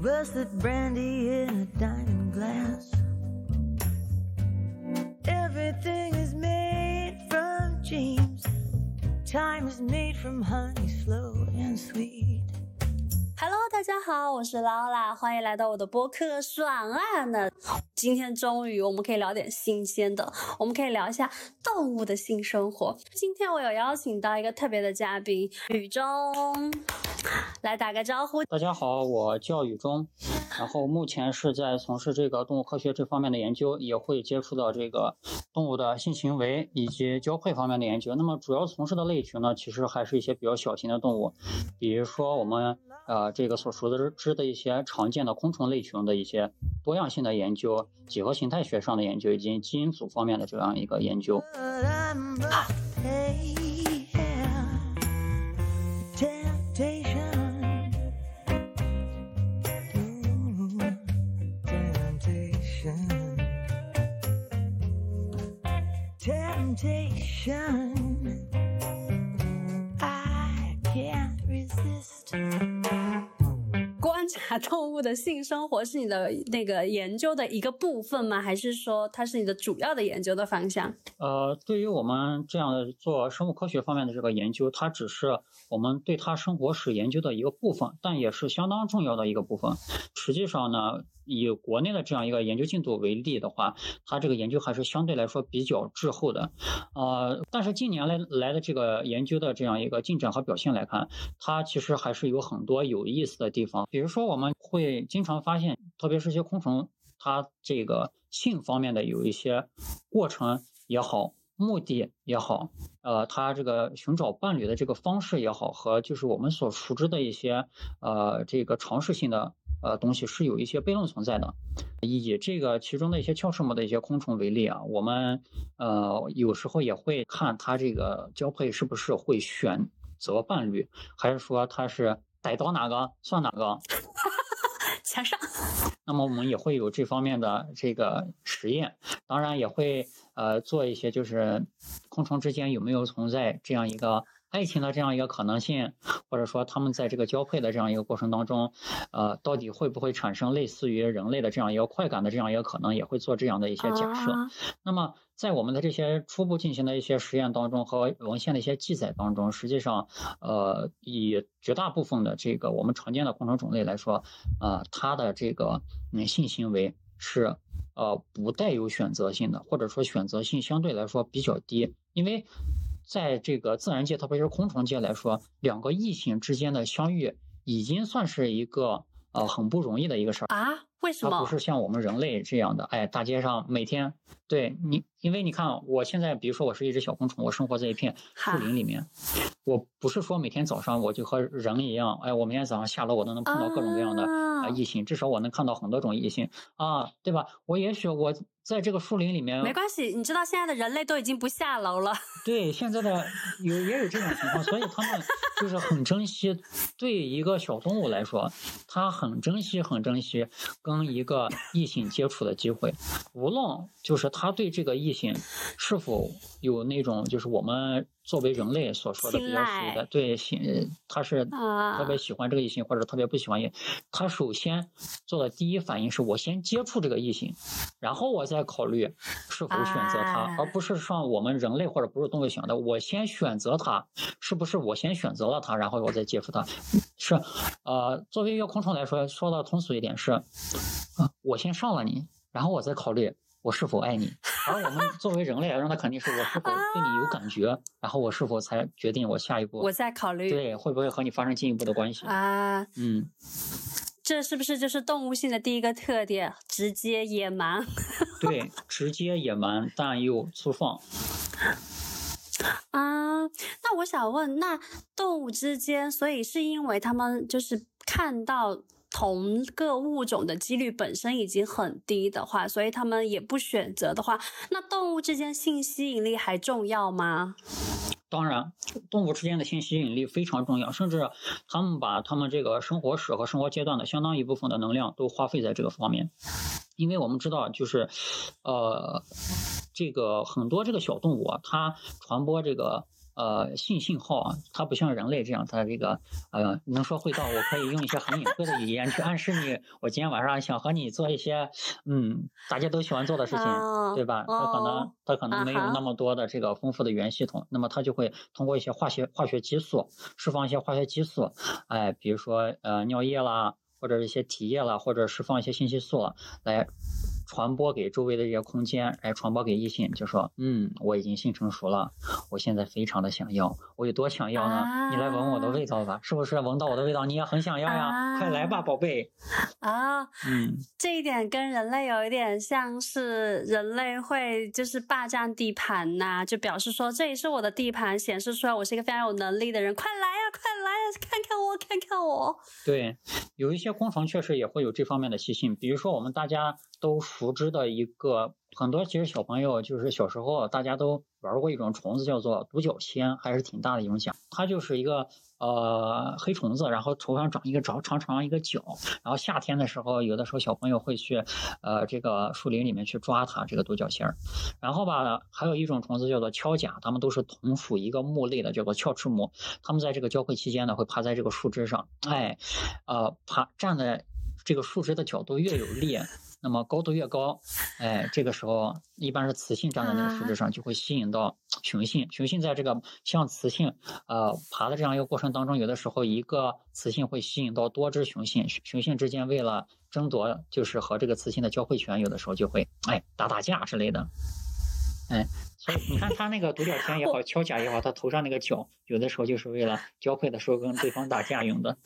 Busted brandy in a dining glass. Everything is made from dreams. Time is made from honey, slow and sweet. Hello， 大家好，我是Laura，欢迎来到我的播客爽啊呢。今天终于我们可以聊点新鲜的，我们可以聊一下动物的性生活。今天我有邀请到一个特别的嘉宾，雨中，来打个招呼。大家好，我叫雨中，然后目前是在从事这个动物科学这方面的研究，也会接触到这个动物的性行为以及交配方面的研究。那么主要从事的类群呢，其实还是一些比较小型的动物，比如说我们这个所熟知的一些常见的昆虫类群的一些多样性的研究、几何形态学上的研究以及基因组方面的这样一个研究。Temptation, I can't resist. 观察动物的性生活是你的那个研究的一个部分吗？还是说它是你的主要的研究的方向？对于我们这样的做生物科学方面的这个研究，它只是我们对它生活史研究的一个部分，但也是相当重要的一个部分。实际上呢，以国内的这样一个研究进度为例的话，它这个研究还是相对来说比较滞后的。但是近年来的这个研究的这样一个进展和表现来看，它其实还是有很多有意思的地方。比如说我们会经常发现，特别是一些昆虫，它这个性方面的有一些过程也好，目的也好，它这个寻找伴侣的这个方式也好，和就是我们所熟知的一些这个常识性的东西是有一些悖论存在的。以这个其中的一些鞘翅目的一些昆虫为例啊，我们有时候也会看它这个交配是不是会选择伴侣，还是说它是逮到哪个算哪个。墙上。那么我们也会有这方面的这个实验，当然也会做一些就是昆虫之间有没有存在这样一个爱情的这样一个可能性，或者说他们在这个交配的这样一个过程当中，到底会不会产生类似于人类的这样一个快感的这样一个可能，也会做这样的一些假设。那么在我们的这些初步进行的一些实验当中和文献的一些记载当中，实际上以绝大部分的这个我们常见的昆虫种类来说，它的这个性行为是不带有选择性的，或者说选择性相对来说比较低。因为在这个自然界特别是昆虫界来说，两个异性之间的相遇已经算是一个很不容易的一个事儿啊。为什么？它不是像我们人类这样的，大街上每天对你，因为你看我现在比如说我是一只小昆虫，我生活在一片树林里面，我不是说每天早上我就和人一样，我每天早上下楼我都能碰到各种各样的异性，至少我能看到很多种异性啊，对吧？我也许我在这个树林里面，没关系，你知道现在的人类都已经不下楼了。对，现在的也有这种情况，所以他们就是很珍惜，对一个小动物来说，他很珍惜跟一个异性接触的机会，无论就是他对这个异性是否有那种就是我们作为人类所说的比较熟的，对，他是特别喜欢这个异性或者特别不喜欢异，他首先做的第一反应是我先接触这个异性，然后我再考虑是否选择他，而不是像我们人类或者哺乳动物想的，我先选择他，是不是我先选择了他，然后我再接触他？是，作为一个昆虫来说，说的通俗一点是，我先上了你，然后我再考虑我是否爱你。而我们作为人类来说，那肯定是我是否对你有感觉，然后我是否才决定我下一步，我再考虑对会不会和你发生进一步的关系啊。嗯，这是不是就是动物性的第一个特点？直接野蛮。对，直接野蛮，但又粗放。啊，那我想问，那动物之间，所以是因为他们就是看到同个物种的几率本身已经很低的话，所以他们也不选择的话，那动物之间性吸引力还重要吗？当然动物之间的性吸引力非常重要，甚至他们把他们这个生活史和生活阶段的相当一部分的能量都花费在这个方面。因为我们知道就是这个很多这个小动物啊，它传播这个信号啊，它不像人类这样，它这个能说会道，我可以用一些很隐晦的语言去暗示你，我今天晚上想和你做一些大家都喜欢做的事情，对吧？它可能没有那么多的这个丰富的语言系统，那么它就会通过一些化学激素释放一些化学激素，比如说尿液啦，或者一些体液啦，或者释放一些信息素啦，来传播给周围的这些空间，来传播给异性，就说我已经性成熟了，我现在非常的想要，我有多想要呢？你来闻我的味道吧，是不是闻到我的味道你也很想要呀？快来吧，宝贝。这一点跟人类有一点像，是人类会就是霸占地盘呐，就表示说这也是我的地盘，显示出来我是一个非常有能力的人，快来呀，快来呀，看看我。对，有一些昆虫确实也会有这方面的习性，比如说我们大家都熟知的一个，很多其实小朋友就是小时候大家都玩过一种虫子，叫做独角仙，还是挺大的一种甲，它就是一个黑虫子，然后头上长一个长一个角，然后夏天的时候有的时候小朋友会去这个树林里面去抓它，这个独角仙。然后吧，还有一种虫子叫做锹甲，它们都是同属一个目类的，叫做鞘翅目，它们在这个交配期间呢会爬在这个树枝上，站在这个树枝的角度越有力，那么高度越高，这个时候一般是雌性站在那个树枝上，就会吸引到雄性。雄性在这个向雌性爬的这样一个过程当中，有的时候一个雌性会吸引到多只雄性，雄性之间为了争夺就是和这个雌性的交配权，有的时候就会打架之类的。所以你看他那个独角仙也好，锹甲也好，他头上那个角，有的时候就是为了交配的时候跟对方打架用的。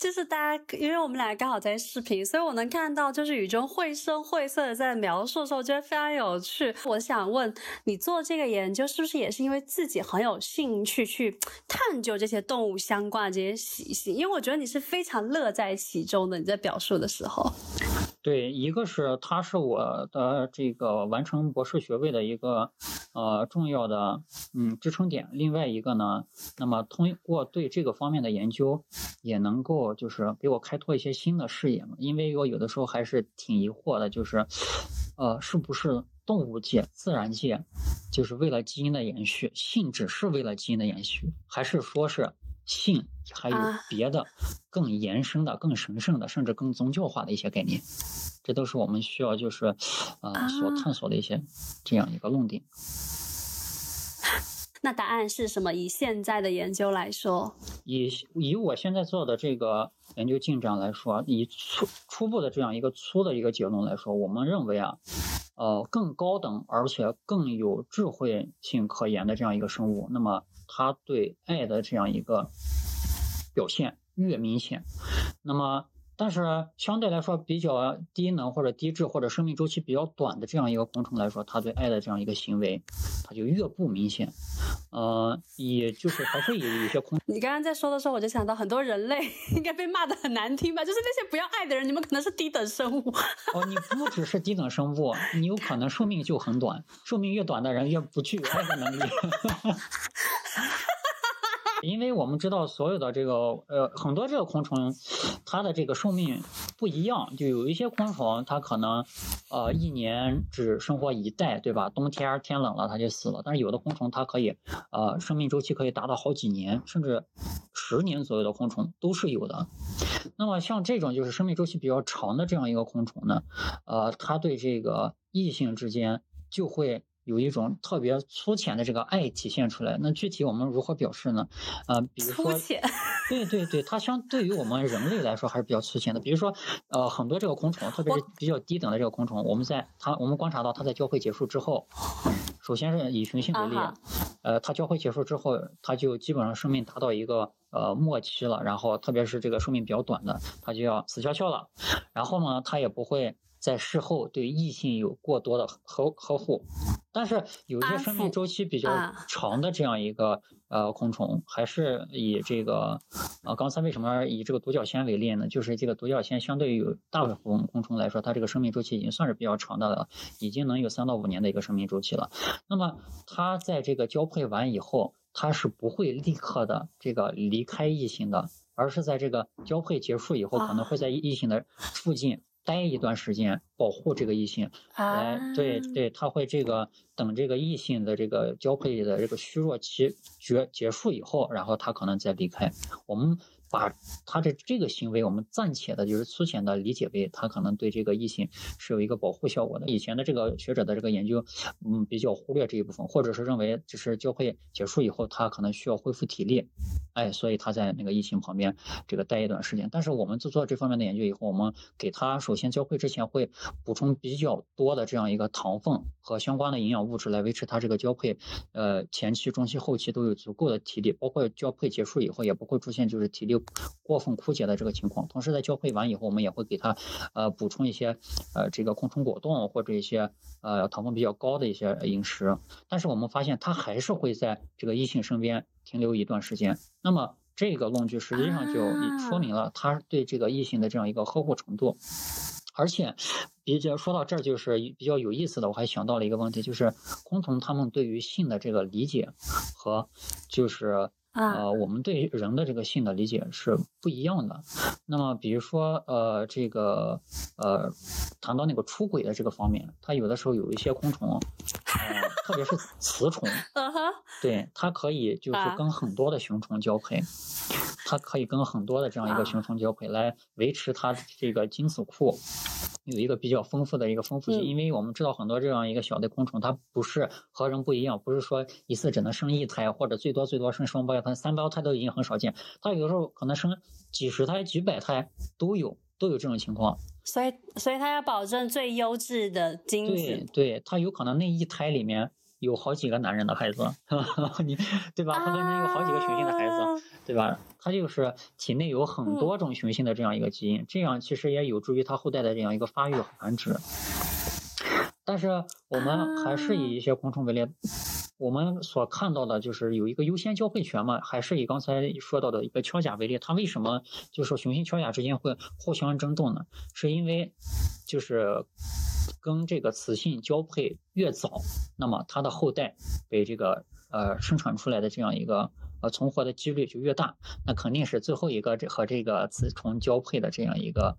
就是大家，因为我们俩刚好在视频，所以我能看到就是语中绘声绘色的在描述的时候，我觉得非常有趣。我想问你，做这个研究是不是也是因为自己很有兴趣去探究这些动物相关的这些习性？因为我觉得你是非常乐在其中的，你在表述的时候。对，一个是它是我的这个完成博士学位的一个重要的支撑点，另外一个呢，那么通过对这个方面的研究也能够就是给我开拓一些新的视野嘛，因为我有的时候还是挺疑惑的，就是是不是动物界自然界就是为了基因的延续，性只是为了基因的延续，还是说是性还有别的更延伸的更神圣的甚至更宗教化的一些概念，这都是我们需要就是所探索的一些这样一个论点。那答案是什么？以现在的研究来说，以我现在做的这个研究进展来说，以初步的这样一个粗的一个结论来说，我们认为更高等而且更有智慧性可言的这样一个生物，那么它对爱的这样一个表现越明显，那么但是相对来说比较低能或者低智或者生命周期比较短的这样一个昆虫来说，它对爱的这样一个行为它就越不明显。也就是还是有一些空。你刚刚在说的时候，我就想到很多人类应该被骂得很难听吧，就是那些不要爱的人，你们可能是低等生物。你不只是低等生物，你有可能寿命就很短，寿命越短的人越不具有爱的能力。因为我们知道所有的这个很多这个昆虫它的这个寿命不一样，就有一些昆虫它可能一年只生活一代，对吧？冬天天冷了它就死了，但是有的昆虫它可以生命周期可以达到好几年甚至10年左右的昆虫都是有的。那么像这种就是生命周期比较长的这样一个昆虫呢，它对这个异性之间就会有一种特别粗浅的这个爱体现出来，那具体我们如何表示呢？比如说，粗浅，对，它相对于我们人类来说还是比较粗浅的。比如说，很多这个昆虫，特别是比较低等的这个昆虫，我们观察到它在交配结束之后，首先是以雄性为例，它交配结束之后，它就基本上生命达到一个末期了，然后特别是这个寿命比较短的，它就要死翘翘了，然后呢，它也不会在事后对异性有过多的呵护。但是有一些生命周期比较长的这样一个昆虫，还是以这个刚才为什么以这个独角仙为例呢？就是这个独角仙相对于大部分昆虫来说，它这个生命周期已经算是比较长的了，已经能有3到5年的一个生命周期了。那么它在这个交配完以后，它是不会立刻的这个离开异形的，而是在这个交配结束以后，可能会在异形的附近待一段时间，保护这个异性。对对，他会这个等这个异性的这个交配的这个虚弱期结束以后，然后他可能再离开。我们把他的这个行为，我们暂且的就是粗浅的理解为他可能对这个异性是有一个保护效果的。以前的这个学者的这个研究，比较忽略这一部分，或者是认为只是交配结束以后，他可能需要恢复体力，所以他在那个异性旁边这个待一段时间。但是我们做这方面的研究以后，我们给他首先交配之前会补充比较多的这样一个糖分和相关的营养物质，来维持他这个交配，前期、中期、后期都有足够的体力，包括交配结束以后也不会出现就是体力过分枯竭的这个情况。同时在交配完以后，我们也会给它补充一些这个昆虫果冻或者一些糖分比较高的一些饮食。但是我们发现它还是会在这个异性身边停留一段时间。那么这个论据实际上就说明了它对这个异性的这样一个呵护程度。而且说到这儿就是比较有意思的，我还想到了一个问题，就是昆虫它们对于性的这个理解和就是我们对人的这个性的理解是不一样的。那么比如说这个谈到那个出轨的这个方面，它有的时候有一些昆虫，特别是雌虫，对，它可以就是跟很多的雄虫交配，它可以跟很多的这样一个雄虫交配，来维持它这个精子库有一个比较丰富的一个丰富性。因为我们知道很多这样一个小的昆虫，它不是和人不一样，不是说一次只能生一胎，或者最多生双胞胎，三胞胎都已经很少见，它有的时候可能生几十胎、几百胎都有这种情况。所以它要保证最优质的精子。对，它有可能那一胎里面有好几个男人的孩子，你对吧？他可能有好几个雄性的孩子，对吧？他就是体内有很多种雄性的这样一个基因，这样其实也有助于他后代的这样一个发育和繁殖。但是我们还是以一些昆虫为例，我们所看到的就是有一个优先交配权嘛，还是以刚才说到的一个锹甲为例，它为什么就是雄性锹甲之间会互相争斗呢？是因为就是跟这个雌性交配越早，那么它的后代被这个生产出来的这样一个存活的几率就越大，那肯定是最后一个和这个雌虫交配的这样一个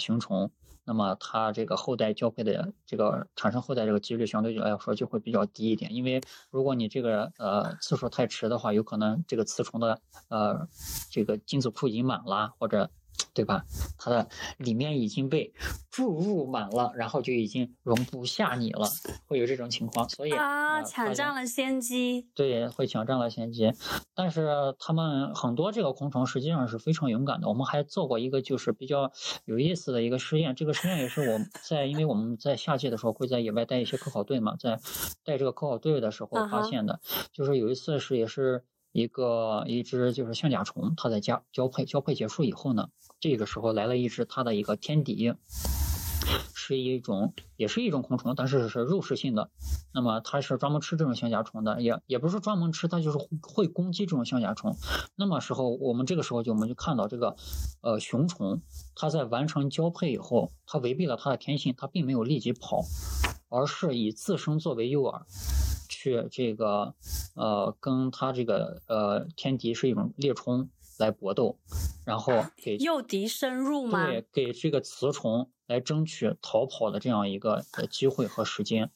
雄虫，那么它这个后代交配的这个产生后代这个几率相对来说就会比较低一点。因为如果你这个次数太迟的话，有可能这个雌虫的这个精子库已经满了，或者对吧，它的里面已经被注入满了，然后就已经容不下你了，会有这种情况。所以抢占了先机。对，会抢占了先机。但是他们很多这个昆虫实际上是非常勇敢的。我们还做过一个就是比较有意思的一个实验，这个实验也是因为我们在夏季的时候会在野外带一些科考队嘛，在带这个科考队的时候发现的，就是有一次也是一只就是象甲虫，它在交配结束以后呢，这个时候来了一只它的一个天敌，也是一种昆虫，但是是肉食性的。那么它是专门吃这种象甲虫的，也不是专门吃，它就是会攻击这种象甲虫。那么我们这个时候就看到这个雄虫，它在完成交配以后，它违背了它的天性，它并没有立即跑，而是以自身作为诱饵，去这个跟它这个天敌是一种猎冲来搏斗，然后给诱敌深入嘛，对，给这个雌虫来争取逃跑的这样一个机会和时间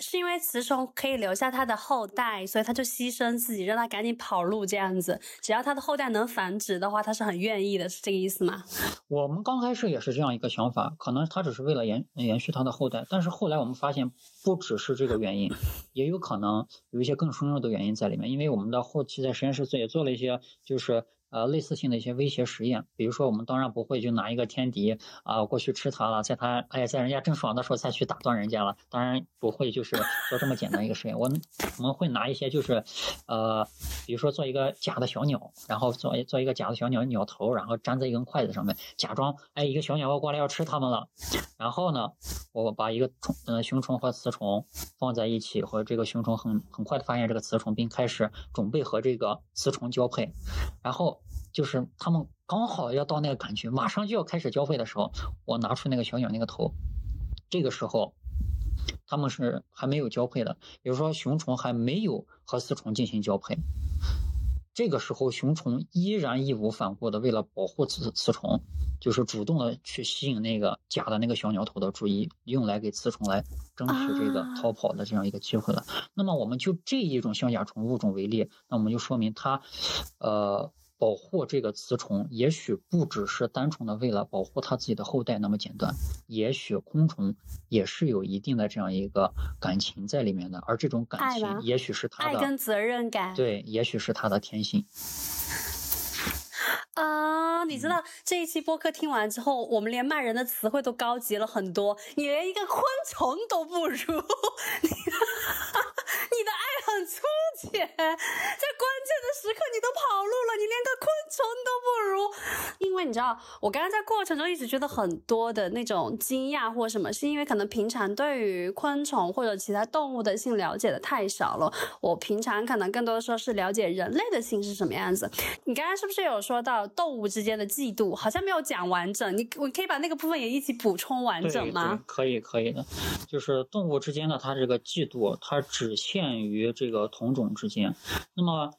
是因为雌虫可以留下它的后代，所以它就牺牲自己，让它赶紧跑路这样子。只要它的后代能繁殖的话，它是很愿意的，是这个意思吗？我们刚开始也是这样一个想法，可能它只是为了延续它的后代，但是后来我们发现不只是这个原因，也有可能有一些更深入的原因在里面。因为我们的后期在实验室也做了一些就是类似性的一些威胁实验，比如说我们当然不会就拿一个天敌过去吃它了，在它在人家正爽的时候再去打断人家了，当然不会就是做这么简单一个实验。我们会拿一些就是比如说做一个假的小鸟，然后做一个假的小鸟鸟头，然后粘在一根筷子上面，假装哎一个小鸟过来要吃它们了。然后呢，我把一个雄虫和雌虫放在一起，和这个雄虫很快的发现这个雌虫，并开始准备和这个雌虫交配。然后就是他们刚好要到那个感觉，马上就要开始交配的时候，我拿出那个小鸟那个头，这个时候他们是还没有交配的，比如说雄虫还没有和雌虫进行交配，这个时候雄虫依然义无反顾的为了保护雌虫，就是主动的去吸引那个假的那个小鸟头的注意，用来给雌虫来争取这个逃跑的这样一个机会了。那么我们就这一种象甲虫物种为例，那我们就说明它保护这个雌虫也许不只是单纯的为了保护它自己的后代那么简单，也许昆虫也是有一定的这样一个感情在里面的，而这种感情也许是它的爱跟责任感，对，也许是它的天性啊，你知道这一期播客听完之后，我们连骂人的词汇都高级了很多，你连一个昆虫都不如，你的爱很粗浅，在关键的时刻你都跑路了，你连个昆虫都不如。因为你知道，我刚刚在过程中一直觉得很多的那种惊讶或什么，是因为可能平常对于昆虫或者其他动物的性了解的太少了，我平常可能更多的时候是了解人类的性是什么样子。你刚刚是不是有说到动物之间的嫉妒，好像没有讲完整，我可以把那个部分也一起补充完整吗？对，可以的。就是动物之间的它这个嫉妒，它只限于这个同种之间。那么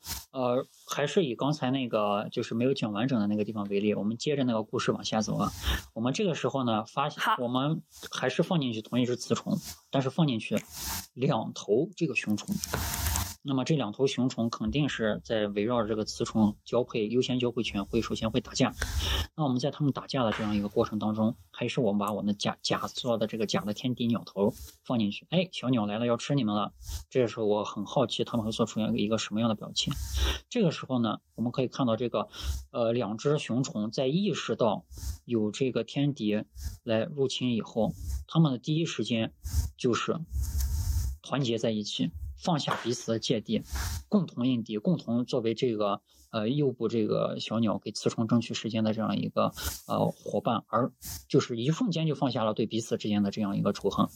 还是以刚才那个就是没有讲完整的那个地方为例，我们接着那个故事往下走啊。我们这个时候呢发现，我们还是放进去同一只雌虫，但是放进去两头这个雄虫。那么这两头雄虫肯定是在围绕着这个雌虫交配优先交配权，首先会打架。那我们在他们打架的这样一个过程当中，还是我们把我们的假做的这个假的天敌鸟头放进去，哎，小鸟来了要吃你们了。这个时候我很好奇他们会做出一个什么样的表情。这个时候呢，我们可以看到这个两只雄虫在意识到有这个天敌来入侵以后，他们的第一时间就是团结在一起，放下彼此的芥蒂，共同印敌，共同作为这个诱捕这个小鸟给雌虫争取时间的这样一个伙伴，而就是一瞬间就放下了对彼此之间的这样一个仇恨。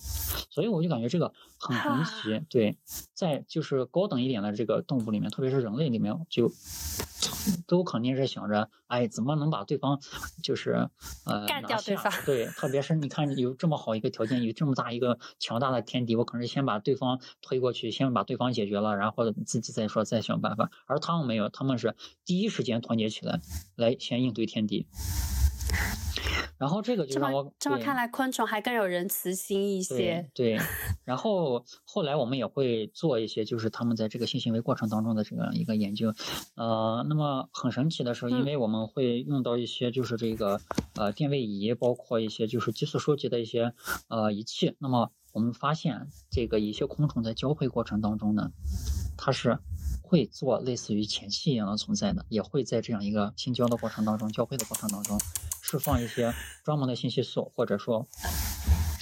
所以我就感觉这个很神奇，对，在就是高等一点的这个动物里面，特别是人类里面，就都肯定是想着，哎，怎么能把对方就是干掉对方？对，特别是你看有这么好一个条件，有这么大一个强大的天敌，我可能先把对方推过去，先把对方解决了，然后自己再说，再想办法。而他们没有，他们是第一时间团结起来，来先应对天敌。然后这个就让我这么看来，昆虫还更有仁慈心一些。对，然后后来我们也会做一些，就是他们在这个性行为过程当中的这样一个研究。那么很神奇的是，因为我们会用到一些就是这个电位仪，包括一些就是激素收集的一些仪器。那么我们发现这个一些昆虫在交配过程当中呢，它是会做类似于前戏一样的存在的，也会在这样一个性交的过程当中，交配的过程当中释放一些专门的信息素，或者说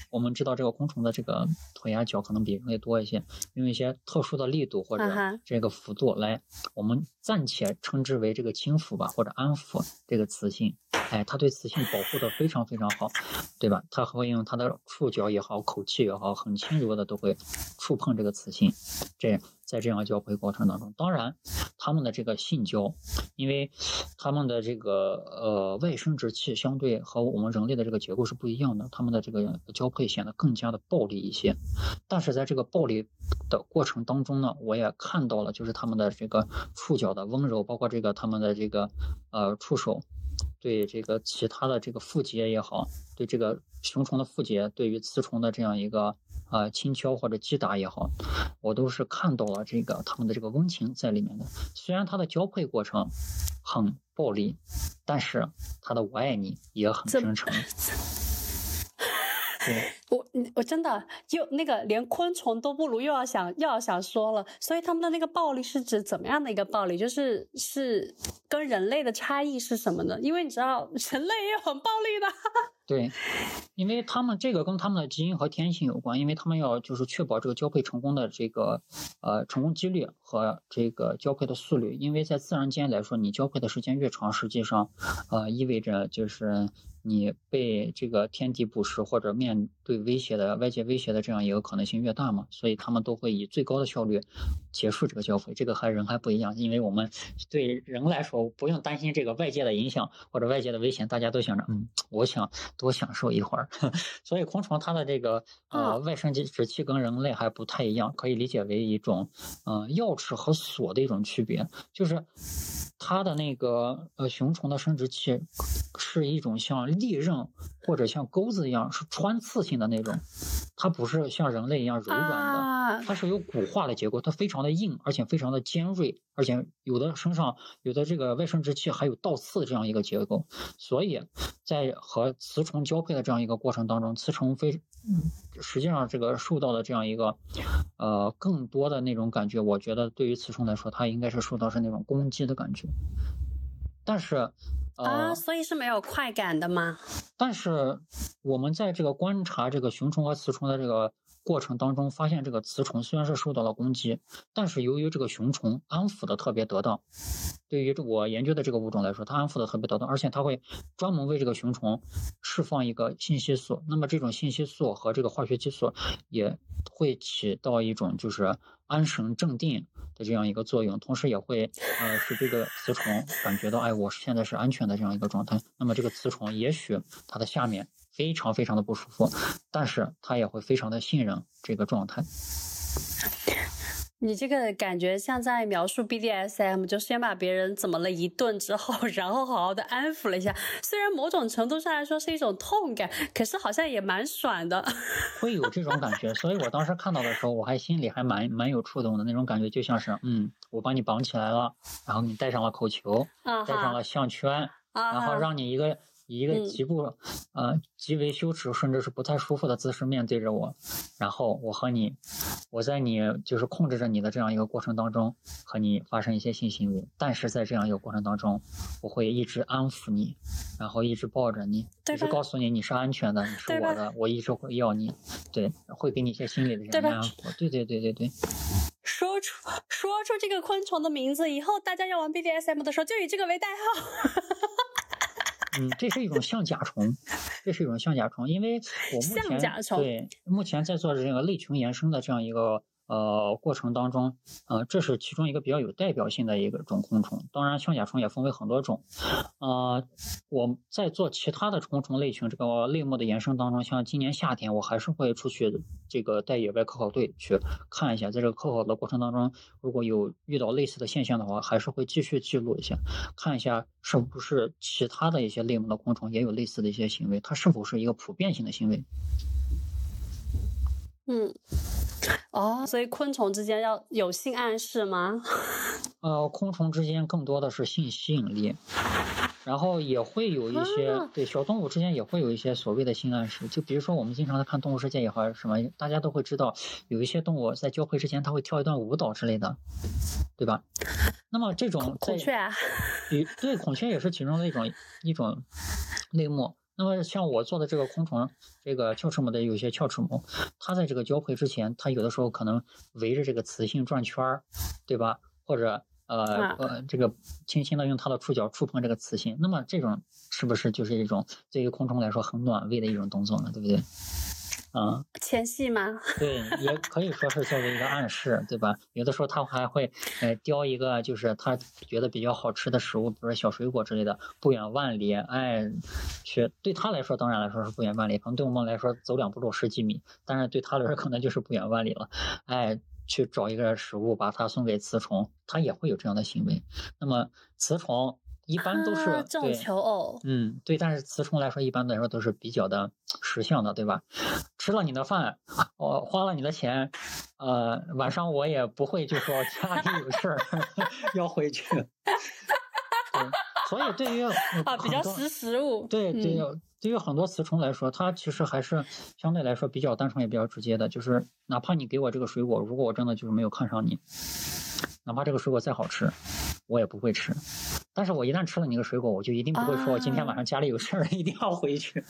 我们知道这个昆虫的这个腿啊脚可能比人类多一些，用一些特殊的力度或者这个幅度来，我们暂且称之为这个轻抚吧，或者安抚这个雌性。哎，它对雌性保护的非常非常好，对吧？它会用它的触角也好，口气也好，很轻柔的都会触碰这个雌性。在这样交配过程当中，当然他们的这个性交，因为他们的这个外生殖器相对和我们人类的这个结构是不一样的，他们的这个交配显得更加的暴力一些。但是在这个暴力的过程当中呢，我也看到了就是他们的这个触角的温柔，包括这个他们的这个触手对这个其他的这个腹节也好，对这个雄虫的腹节，对于雌虫的这样一个轻敲或者击打也好，我都是看到了这个他们的这个温情在里面的。虽然它的交配过程很暴力，但是它的我爱你也很真诚。我真的又那个连昆虫都不如，又要想说了。所以他们的那个暴力是指怎么样的一个暴力？就是跟人类的差异是什么呢？因为你知道人类也很暴力的。对，因为他们这个跟他们的基因和天性有关，因为他们要就是确保这个交配成功的这个成功几率和这个交配的速率。因为在自然界来说，你交配的时间越长，实际上意味着就是你被这个天敌捕食或者面对威胁的外界威胁的这样一个可能性越大嘛，所以他们都会以最高的效率结束这个交配。这个和人还不一样，因为我们对人来说不用担心这个外界的影响或者外界的危险，大家都想着我想多享受一会儿。所以昆虫它的这个外生殖器跟人类还不太一样，可以理解为一种钥匙和锁的一种区别，就是它的那个雄虫的生殖器是一种像利刃或者像钩子一样是穿刺性的那种，它不是像人类一样柔软的，它是有骨化的结构，它非常的硬，而且非常的尖锐，而且有的这个外生殖器还有倒刺这样一个结构。所以在和雌虫交配的这样一个过程当中，雌虫实际上这个受到的这样一个更多的那种感觉，我觉得对于雌虫来说它应该是受到是那种攻击的感觉。但是所以是没有快感的吗？但是我们在这个观察这个雄虫和雌虫的这个过程当中发现，这个雌虫虽然是受到了攻击，但是由于这个雄虫安抚的特别得当，对于我研究的这个物种来说，它安抚的特别得当，而且它会专门为这个雄虫释放一个信息素，那么这种信息素和这个化学激素也会起到一种就是安神镇定的这样一个作用，同时也会使这个雌虫感觉到我现在是安全的这样一个状态。那么这个雌虫也许它的下面非常非常的不舒服，但是它也会非常的信任这个状态。你这个感觉像在描述 BDSM， 就先把别人怎么了一顿之后，然后好好的安抚了一下，虽然某种程度上来说是一种痛感，可是好像也蛮爽的，会有这种感觉。所以我当时看到的时候，我还心里还蛮有触动的，那种感觉就像是我把你绑起来了，然后你戴上了口球，戴上了项圈，然后让你以一个极为羞耻甚至是不太舒服的姿势面对着我，然后我在你就是控制着你的这样一个过程当中和你发生一些性行为，但是在这样一个过程当中我会一直安抚你，然后一直抱着你，一直告诉你是安全的，你是我的，我一直会要你，对，会给你一些心理的安抚。对对对对对，说出这个昆虫的名字以后，大家要玩 BDSM 的时候就以这个为代号。这是一种象甲虫，因为我目前在做这个类群延伸的这样一个过程当中，这是其中一个比较有代表性的一个种昆虫。当然，象甲虫也分为很多种。我在做其他的昆虫类群这个类目的延伸当中，像今年夏天我还是会出去这个带野外科考队去看一下，在这个科考的过程当中，如果有遇到类似的现象的话，还是会继续记录一下，看一下是不是其他的一些类目的昆虫也有类似的一些行为，它是否是一个普遍性的行为。所以昆虫之间要有性暗示吗？昆虫之间更多的是性吸引力，然后也会有一些对小动物之间也会有一些所谓的性暗示，就比如说我们经常在看动物世界也好什么，大家都会知道有一些动物在交配之前它会跳一段舞蹈之类的，对吧？那么这种孔雀对，孔雀也是其中的一种类目。那么像我做的这个昆虫，这个鞘翅目的有些鞘翅目，它在这个交配之前，它有的时候可能围着这个雌性转圈儿，对吧？或者这个轻轻的用它的触角触碰这个雌性，那么这种是不是就是一种对于昆虫来说很暖胃的一种动作呢？对不对？前戏吗？对，也可以说是作为一个暗示，对吧？有的时候他还会叼一个就是他觉得比较好吃的食物，比如说小水果之类的，不远万里，对他来说当然来说是不远万里，可能对我们来说走两步路10几米，但是对他来说可能就是不远万里了，去找一个食物把它送给雌虫，它也会有这样的行为。那么雌虫一般都是重求偶，对，但是雌虫来说一般来说都是比较的识相的，对吧？吃了你的饭，花了你的钱，晚上我也不会就说家里有事儿要回去。所以对于比较识时务，对于很多词虫来说，它其实还是相对来说比较单纯也比较直接的，就是哪怕你给我这个水果，如果我真的就是没有看上你，哪怕这个水果再好吃，我也不会吃。但是我一旦吃了你的水果，我就一定不会说，我今天晚上家里有事儿，一定要回去。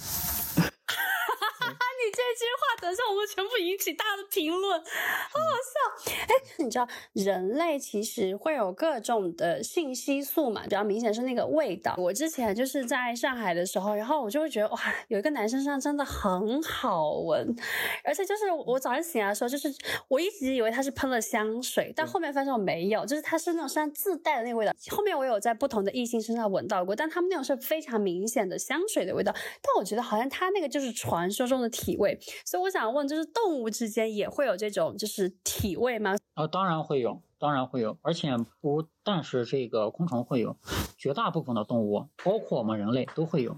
你这句话等下我们全部引起大的评论，好好笑。你知道人类其实会有各种的信息素嘛，比较明显是那个味道。我之前就是在上海的时候，然后我就会觉得哇，有一个男生身上真的很好闻，而且就是我早上醒来的时候，就是我一直以为他是喷了香水，但后面发现我没有，就是他是那种身上自带的那个味道。后面我有在不同的异性身上闻到过，但他们那种是非常明显的香水的味道，但我觉得好像他那个就是传说中的体味。所以我想问，就是动物之间也会有这种就是体味吗？当然会有，当然会有，而且不但是这个昆虫会有，绝大部分的动物，包括我们人类都会有，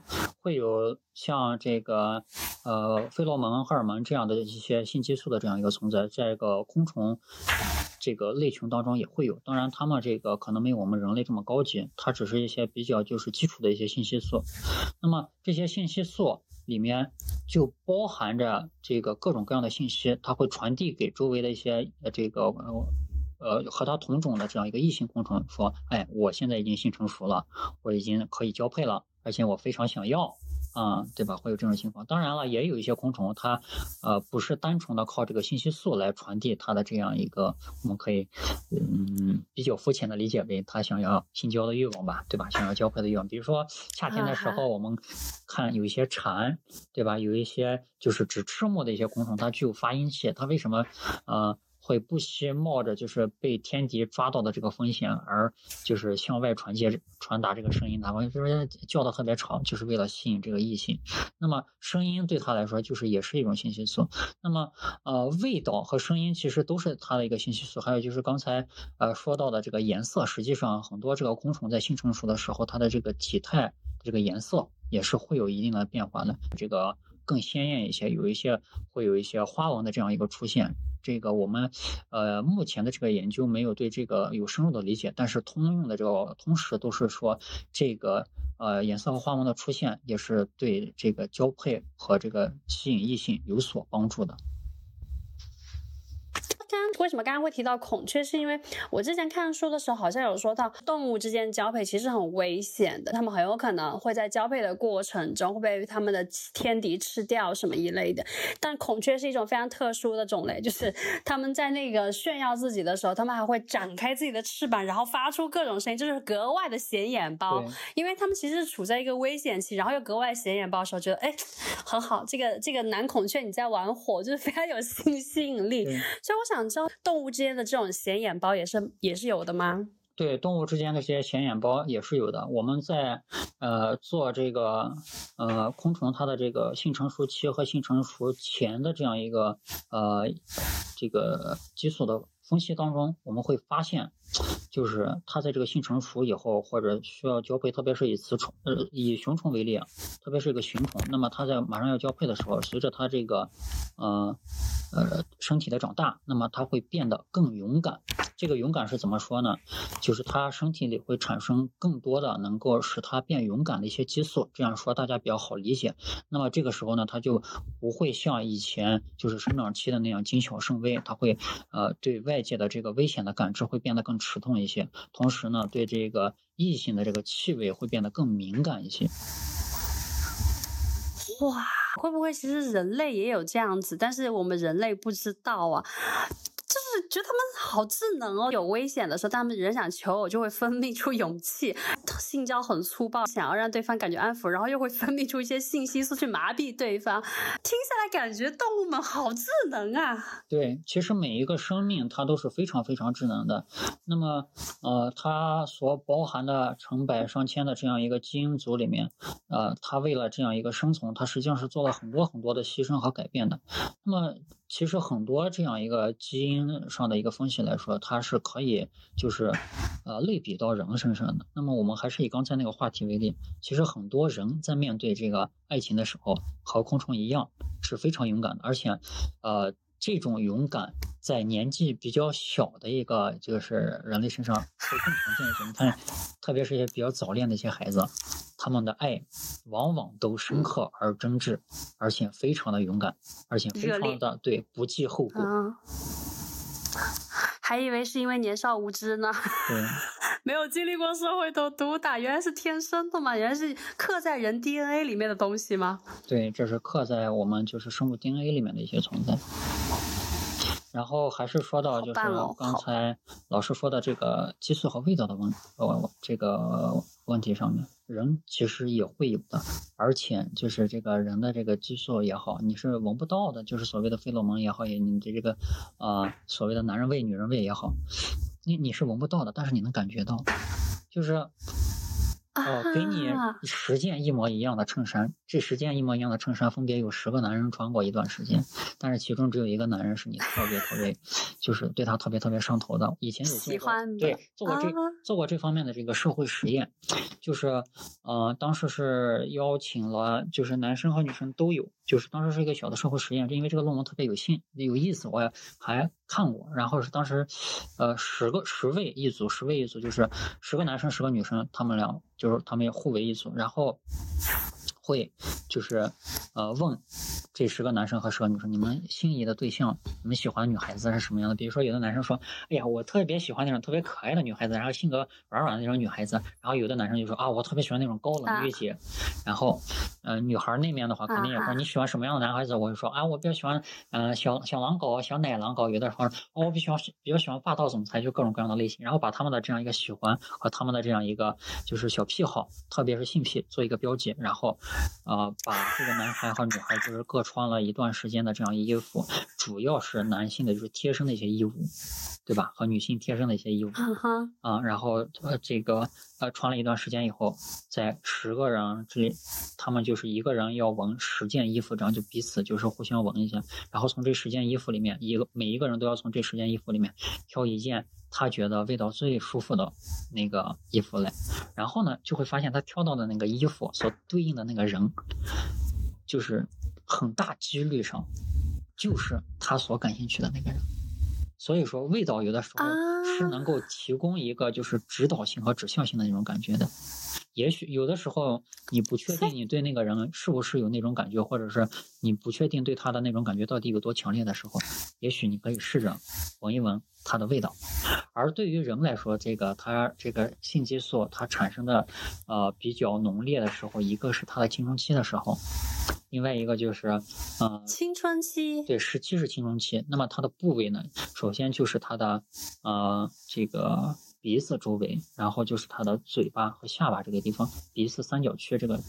像这个费洛蒙、荷尔蒙这样的一些性激素的这样一个存在，在这个昆虫这个类群当中也会有。当然他们这个可能没有我们人类这么高级，它只是一些比较就是基础的一些信息素。那么这些信息素里面就包含着这个各种各样的信息，它会传递给周围的一些这个和它同种的这样一个异性昆虫，说哎，我现在已经性成熟了，我已经可以交配了，而且我非常想要对吧？会有这种情况。当然了，也有一些昆虫，它不是单纯的靠这个信息素来传递它的这样一个，我们可以比较肤浅的理解为它想要性交的欲望吧，对吧？想要交配的欲望。比如说夏天的时候，我们看有一些蝉，对吧？有一些就是只吃木的一些昆虫，它具有发音器，它为什么会不惜冒着就是被天敌抓到的这个风险，而就是向外传达这个声音，哪怕就是叫得特别吵，就是为了吸引这个异性。那么声音对他来说就是也是一种信息素。那么味道和声音其实都是他的一个信息素。还有就是刚才说到的这个颜色，实际上很多这个昆虫在性成熟的时候，它的这个体态这个颜色也是会有一定的变化的，这个更鲜艳一些，有一些花纹的这样一个出现。这个我们目前的这个研究没有对这个有深入的理解，但是通用的这个通识都是说，这个颜色和花纹的出现也是对这个交配和这个吸引异性有所帮助的。为什么刚刚会提到孔雀，是因为我之前看书的时候好像有说到，动物之间交配其实很危险的，它们很有可能会在交配的过程中会被它们的天敌吃掉什么一类的。但孔雀是一种非常特殊的种类，就是它们在那个炫耀自己的时候，它们还会展开自己的翅膀，然后发出各种声音，就是格外的显眼包，因为它们其实处在一个危险期，然后又格外显眼包的时候，觉得哎，很好，这个男孔雀你在玩火，就是非常有性吸引力。所以我想知道，动物之间的这种显眼包也是有的吗？对，动物之间的这些显眼包也是有的。我们在做这个昆虫它的这个性成熟期和性成熟前的这样一个这个激素的分析当中，我们会发现，就是它在这个性成熟以后，或者需要交配，特别是以雄虫为例，特别是一个雄虫，那么它在马上要交配的时候，随着它这个身体的长大，那么它会变得更勇敢。这个勇敢是怎么说呢？就是它身体里会产生更多的能够使它变勇敢的一些激素，这样说大家比较好理解。那么这个时候呢，它就不会像以前就是生长期的那样谨小慎微，它会对外界的这个危险的感知会变得更迟钝一些，同时呢，对这个异性的这个气味会变得更敏感一些。哇，会不会其实人类也有这样子，但是我们人类不知道啊？就是觉得他们好智能哦，有危险的时候，他们人想求偶就会分泌出勇气，性交很粗暴，想要让对方感觉安抚，然后又会分泌出一些信息素去麻痹对方。听下来感觉动物们好智能啊！对，其实每一个生命它都是非常非常智能的。那么它所包含的成百上千的这样一个基因组里面，它为了这样一个生存，它实际上是做了很多很多的牺牲和改变的。那么其实很多这样一个基因上的一个分析来说，它是可以就是类比到人身上的。那么我们还是以刚才那个话题为例，其实很多人在面对这个爱情的时候，和昆虫一样是非常勇敢的，而且这种勇敢在年纪比较小的一个就是人类身上会更常见的是，你看，特别是一些比较早恋的一些孩子，他们的爱往往都深刻而真挚，而且非常的勇敢，而且非常的对不计后果。还以为是因为年少无知呢，对，没有经历过社会的毒打，原来是天生的嘛，原来是刻在人 DNA 里面的东西吗？对，这是刻在我们就是生物 DNA 里面的一些存在。然后还是说到就是刚才老师说的这个激素和味道的这个问题上面，人其实也会有的，而且就是这个人的这个激素也好，你是闻不到的，就是所谓的费洛蒙也好，也你的这个所谓的男人味、女人味也好，你是闻不到的，但是你能感觉到，就是。给你10件一模一样的衬衫，这10件一模一样的衬衫分别有10个男人穿过一段时间，但是其中只有一个男人是你特别就是对他特别上头的。以前有做过，对，做过这方面的这个社会实验，就是当时是邀请了就是男生和女生都有，就是当时是一个小的社会实验，就因为这个论文特别有意思，我还看过。然后是当时十位一组，就是10个男生10个女生，他们俩就是他们互为一组，然后会就是问这10个男生和10个女生，你们心仪的对象，你们喜欢的女孩子是什么样的？比如说有的男生说，哎呀，我特别喜欢那种特别可爱的女孩子，然后性格软软的那种女孩子。然后有的男生就说啊，我特别喜欢那种高冷御姐。然后女孩那面的话肯定也说你喜欢什么样的男孩子？我就说啊，我比较喜欢小狼狗、小奶狼狗。有的说我比较喜欢霸道总裁，就各种各样的类型。然后把他们的这样一个喜欢和他们的这样一个就是小癖好，特别是性癖做一个标记，然后把这个男孩和女孩就是各穿了一段时间的这样衣服，主要是男性的就是贴身的一些衣物，对吧？和女性贴身的一些衣物然后这个穿了一段时间以后，在10个人这里，他们就是一个人要闻10件衣服，然后就彼此就是互相闻一下，然后从这10件衣服里面，每一个人都要从这10件衣服里面挑一件他觉得味道最舒服的那个衣服来，然后呢就会发现他挑到的那个衣服所对应的那个人，就是很大几率上就是他所感兴趣的那个人。所以说味道有的时候是能够提供一个就是指导性和指向性的那种感觉的，也许有的时候你不确定你对那个人是不是有那种感觉，或者是你不确定对他的那种感觉到底有多强烈的时候，也许你可以试着闻一闻它的味道。而对于人来说，它这个性激素它产生的比较浓烈的时候，一个是它的青春期的时候，另外一个就是青春期，对，17是青春期。那么它的部位呢，首先就是它的这个鼻子周围，然后就是它的嘴巴和下巴这个地方，鼻子三角区，这个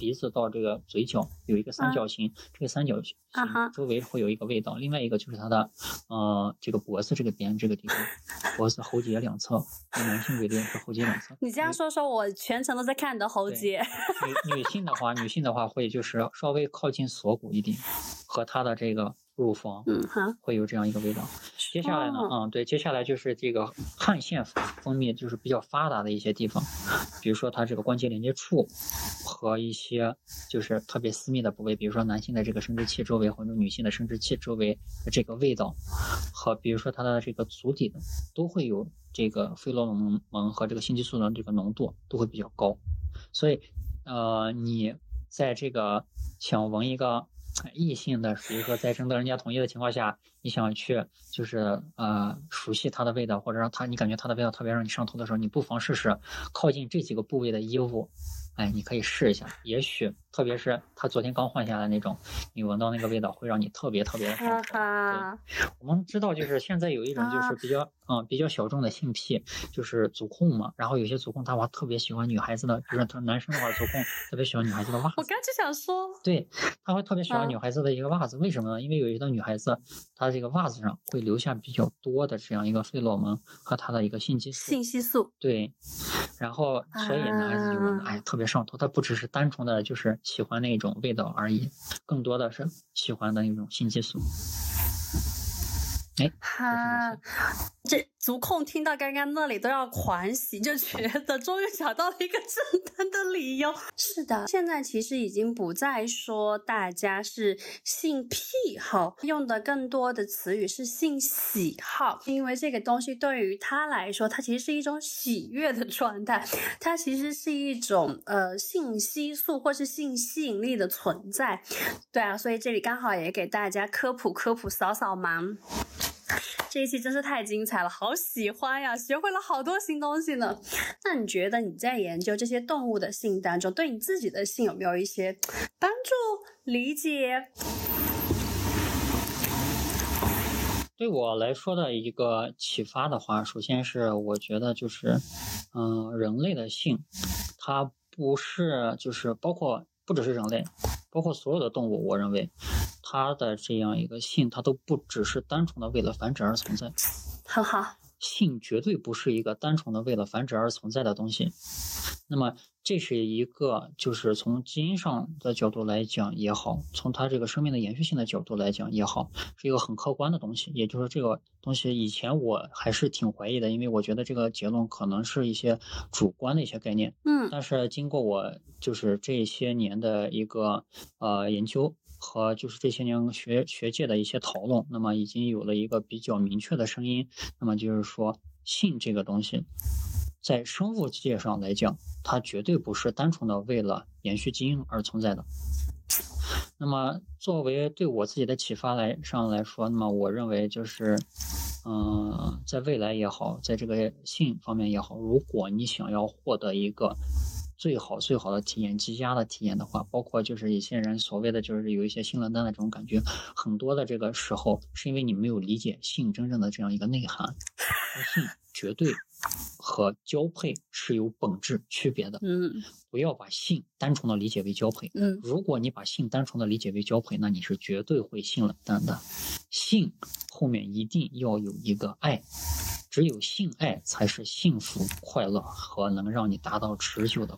鼻子到这个嘴角有一个三角形，这个三角形周围会有一个味道。另外一个就是它的这个脖子这个边这个地方，脖子喉结两侧，男性这边是喉结两侧。你这样说我全程都在看你的喉结。女性的话会就是稍微靠近锁骨一点，和它的这个乳房会有这样一个味道。接下来呢接下来就是这个汗腺分泌就是比较发达的一些地方，比如说它这个关节连接处和一些就是特别私密的部位，比如说男性的这个生殖器周围或者女性的生殖器周围的这个味道，和比如说它的这个足底的都会有这个费洛蒙和这个性激素的这个浓度都会比较高。所以你在这个想闻一个异性的，比如说在征得人家同意的情况下，你想去就是熟悉它的味道，或者让你感觉它的味道特别让你上头的时候，你不妨试试靠近这几个部位的衣物，哎，你可以试一下，也许特别是他昨天刚换下来那种，你闻到那个味道会让你特别的上头。对，我们知道就是现在有一种就是比较小众的性癖，就是足控嘛。然后有些足控他话特别喜欢女孩子的，就是他男生的话足控特别喜欢女孩子的袜子。我刚就想说，对，他会特别喜欢女孩子的一个袜子，为什么呢？因为有一些女孩子她这个袜子上会留下比较多的这样一个费洛蒙和她的一个性激素。对，然后所以男孩子就闻特别上头，它不只是单纯的就是喜欢那种味道而已，更多的是喜欢的那种性激素。哎，哈，这足控听到刚刚那里都要狂喜，就觉得终于找到了一个正当的理由。是的，现在其实已经不再说大家是性癖好，用的更多的词语是性喜好，因为这个东西对于他来说，它其实是一种喜悦的状态，它其实是一种性激素或是性吸引力的存在。对啊，所以这里刚好也给大家科普扫盲。这一期真是太精彩了，好喜欢呀，学会了好多新东西呢。那你觉得你在研究这些动物的性当中，对你自己的性有没有一些帮助、理解？对我来说的一个启发的话，首先是我觉得就是人类的性，它不是就是包括不只是人类，包括所有的动物，我认为它的这样一个性，它都不只是单纯的为了繁殖而存在。很好，性绝对不是一个单纯的为了繁殖而存在的东西。那么这是一个就是从基因上的角度来讲也好，从它这个生命的延续性的角度来讲也好，是一个很客观的东西。也就是这个东西以前我还是挺怀疑的，因为我觉得这个结论可能是一些主观的一些概念。但是经过我就是这些年的一个研究和就是这些年学界的一些讨论，那么已经有了一个比较明确的声音，那么就是说性这个东西在生物界上来讲，它绝对不是单纯的为了延续基因而存在的。那么作为对我自己的启发来说，那么我认为就是在未来也好，在这个性方面也好，如果你想要获得一个最好的体验，极佳的体验的话，包括就是一些人所谓的就是有一些性冷淡的这种感觉，很多的这个时候是因为你没有理解性真正的这样一个内涵。性绝对和交配是有本质区别的，不要把性单纯的理解为交配。如果你把性单纯的理解为交配，那你是绝对会性冷淡的。性后面一定要有一个爱，只有性爱才是幸福、快乐和能让你达到持久的。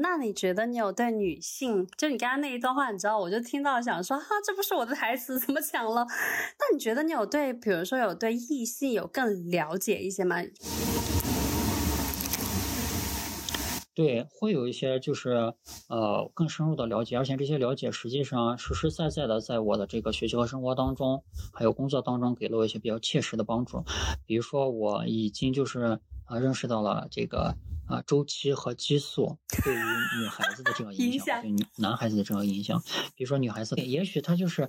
那你觉得你有对女性，就你刚刚那一段话，你知道，我就听到想说，这不是我的台词，怎么讲了？那你觉得你有对，比如说有对异性有更了解一些吗？对，会有一些就是更深入的了解，而且这些了解实际上实实在在的在我的这个学习和生活当中，还有工作当中给了我一些比较切实的帮助。比如说我已经就是认识到了这个周期和激素对于女孩子的这个影响对男孩子的这个影响。比如说女孩子也许她就是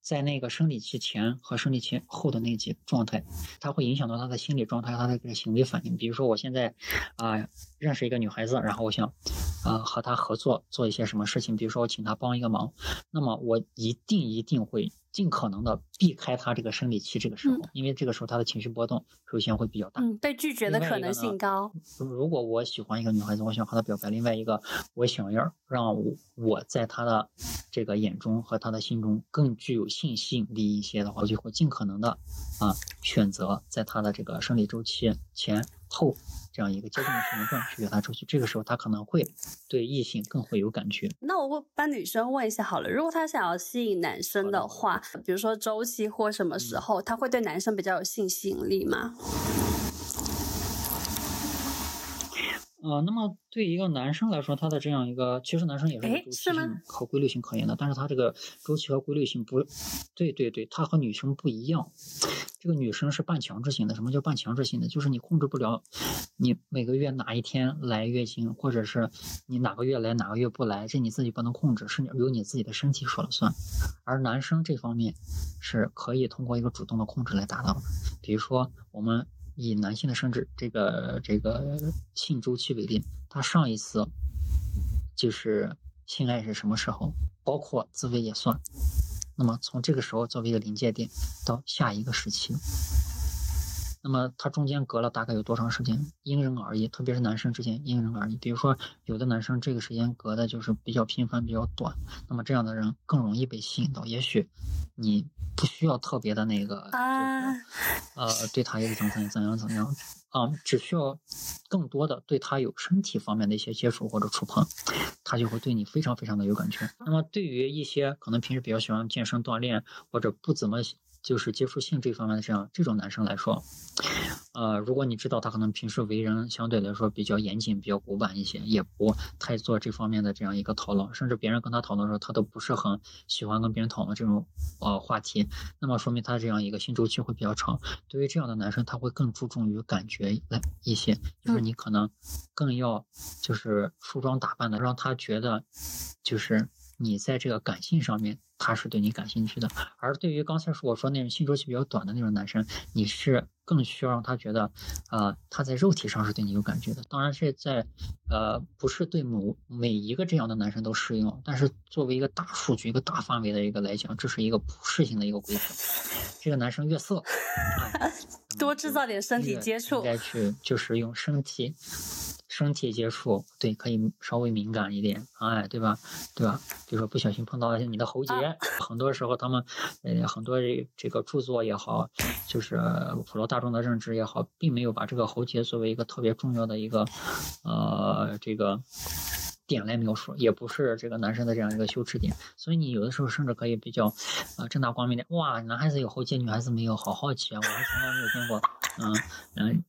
在那个生理期前和生理期后的那几状态，它会影响到她的心理状态，她的这个行为反应。比如说我现在认识一个女孩子，然后我想和她合作做一些什么事情，比如说我请她帮一个忙，那么我一定会尽可能的避开她这个生理期这个时候，因为这个时候她的情绪波动首先会比较大，被拒绝的可能性高。如果我喜欢一个女孩子，我想和她表白，另外一个我想要让我在她的这个眼中和她的心中更具有性吸引力一些的话，我就会尽可能的选择在她的这个生理周期前后这样一个接近的时间段去约她出去，这个时候她可能会对异性更会有感觉。那我帮女生问一下好了，如果她想要吸引男生的话，比如说周期或什么时候，她会对男生比较有性吸引力吗？那么对一个男生来说，他的这样一个，其实男生也是有周期性和规律性可言的，但是他这个周期和规律性不，对，他和女生不一样。这个女生是半强制性的。什么叫半强制性的？就是你控制不了，你每个月哪一天来月经，或者是你哪个月来哪个月不来，这你自己不能控制，是由你自己的身体说了算。而男生这方面是可以通过一个主动的控制来达到的。比如说我们以男性的生殖这个性周期为例，他上一次就是性爱是什么时候，包括自慰也算，那么从这个时候作为一个临界点到下一个时期，那么它中间隔了大概有多长时间，因人而异，特别是男生之间因人而异。比如说有的男生这个时间隔的就是比较频繁比较短，那么这样的人更容易被吸引到，也许你不需要特别的那个对他有一种怎样只需要更多的对他有身体方面的一些接触或者触碰，他就会对你非常非常的有感觉。那么对于一些可能平时比较喜欢健身锻炼或者不怎么就是接触性这方面的这种男生来说，如果你知道他可能平时为人相对来说比较严谨、比较古板一些，也不太做这方面的这样一个讨论，甚至别人跟他讨论的时候，他都不是很喜欢跟别人讨论这种话题，那么说明他这样一个性周期会比较长。对于这样的男生，他会更注重于感觉一些，就是你可能更要就是梳妆打扮的，让他觉得就是你在这个感性上面他是对你感兴趣的。而对于刚才我说那种性周期比较短的那种男生，你是更需要让他觉得他在肉体上是对你有感觉的。当然是在不是对每一个这样的男生都适用，但是作为一个大数据一个大范围的一个来讲，这是一个普适性的一个规则。这个男生越色多制造点身体接触，应该去就是用身体接触，对，可以稍微敏感一点，哎，对吧？比如说不小心碰到了你的喉结，很多时候他们，很多这个著作也好，就是普罗大众的认知也好，并没有把这个喉结作为一个特别重要的一个，这个点来描述，也不是这个男生的这样一个羞耻点。所以你有的时候甚至可以比较，正大光明点，哇，男孩子有喉结，女孩子没有，好好奇啊，我还从来没有见过。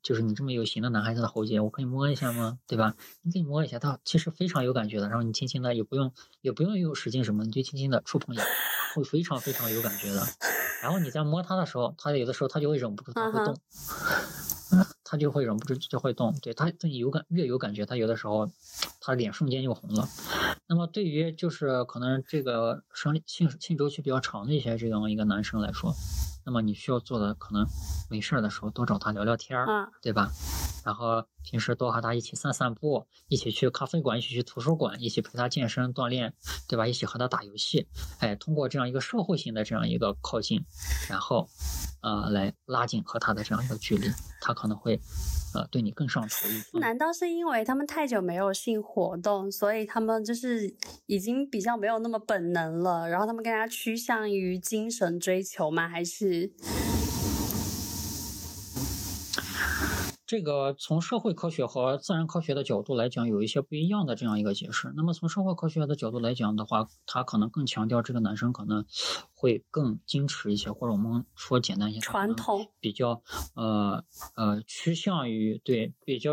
就是你这么有型的男孩子的喉结，我可以摸一下吗？对吧？你可以摸一下，他其实非常有感觉的。然后你轻轻的，也不用有使劲什么，你就轻轻的触碰一下，会非常非常有感觉的。然后你在摸他的时候，他有的时候他就会忍不住，他会动，他就会忍不住就会动。对他对你越有感觉，他有的时候他脸瞬间就红了。那么对于就是可能这个性周期比较长的一些这样一个男生来说，那么你需要做的可能没事的时候多找他聊聊天儿，对吧？然后平时多和他一起散步，一起去咖啡馆，一起去图书馆，一起陪他健身锻炼，对吧？一起和他打游戏，哎，通过这样一个社会性的这样一个靠近，然后来拉近和他的这样一个距离，他可能会对你更上头一些。难道是因为他们太久没有性活动，所以他们就是已经比较没有那么本能了，然后他们更加趋向于精神追求吗？还是？这个从社会科学和自然科学的角度来讲，有一些不一样的这样一个解释。那么从社会科学的角度来讲的话，他可能更强调这个男生可能会更矜持一些，或者我们说简单一些，传统比较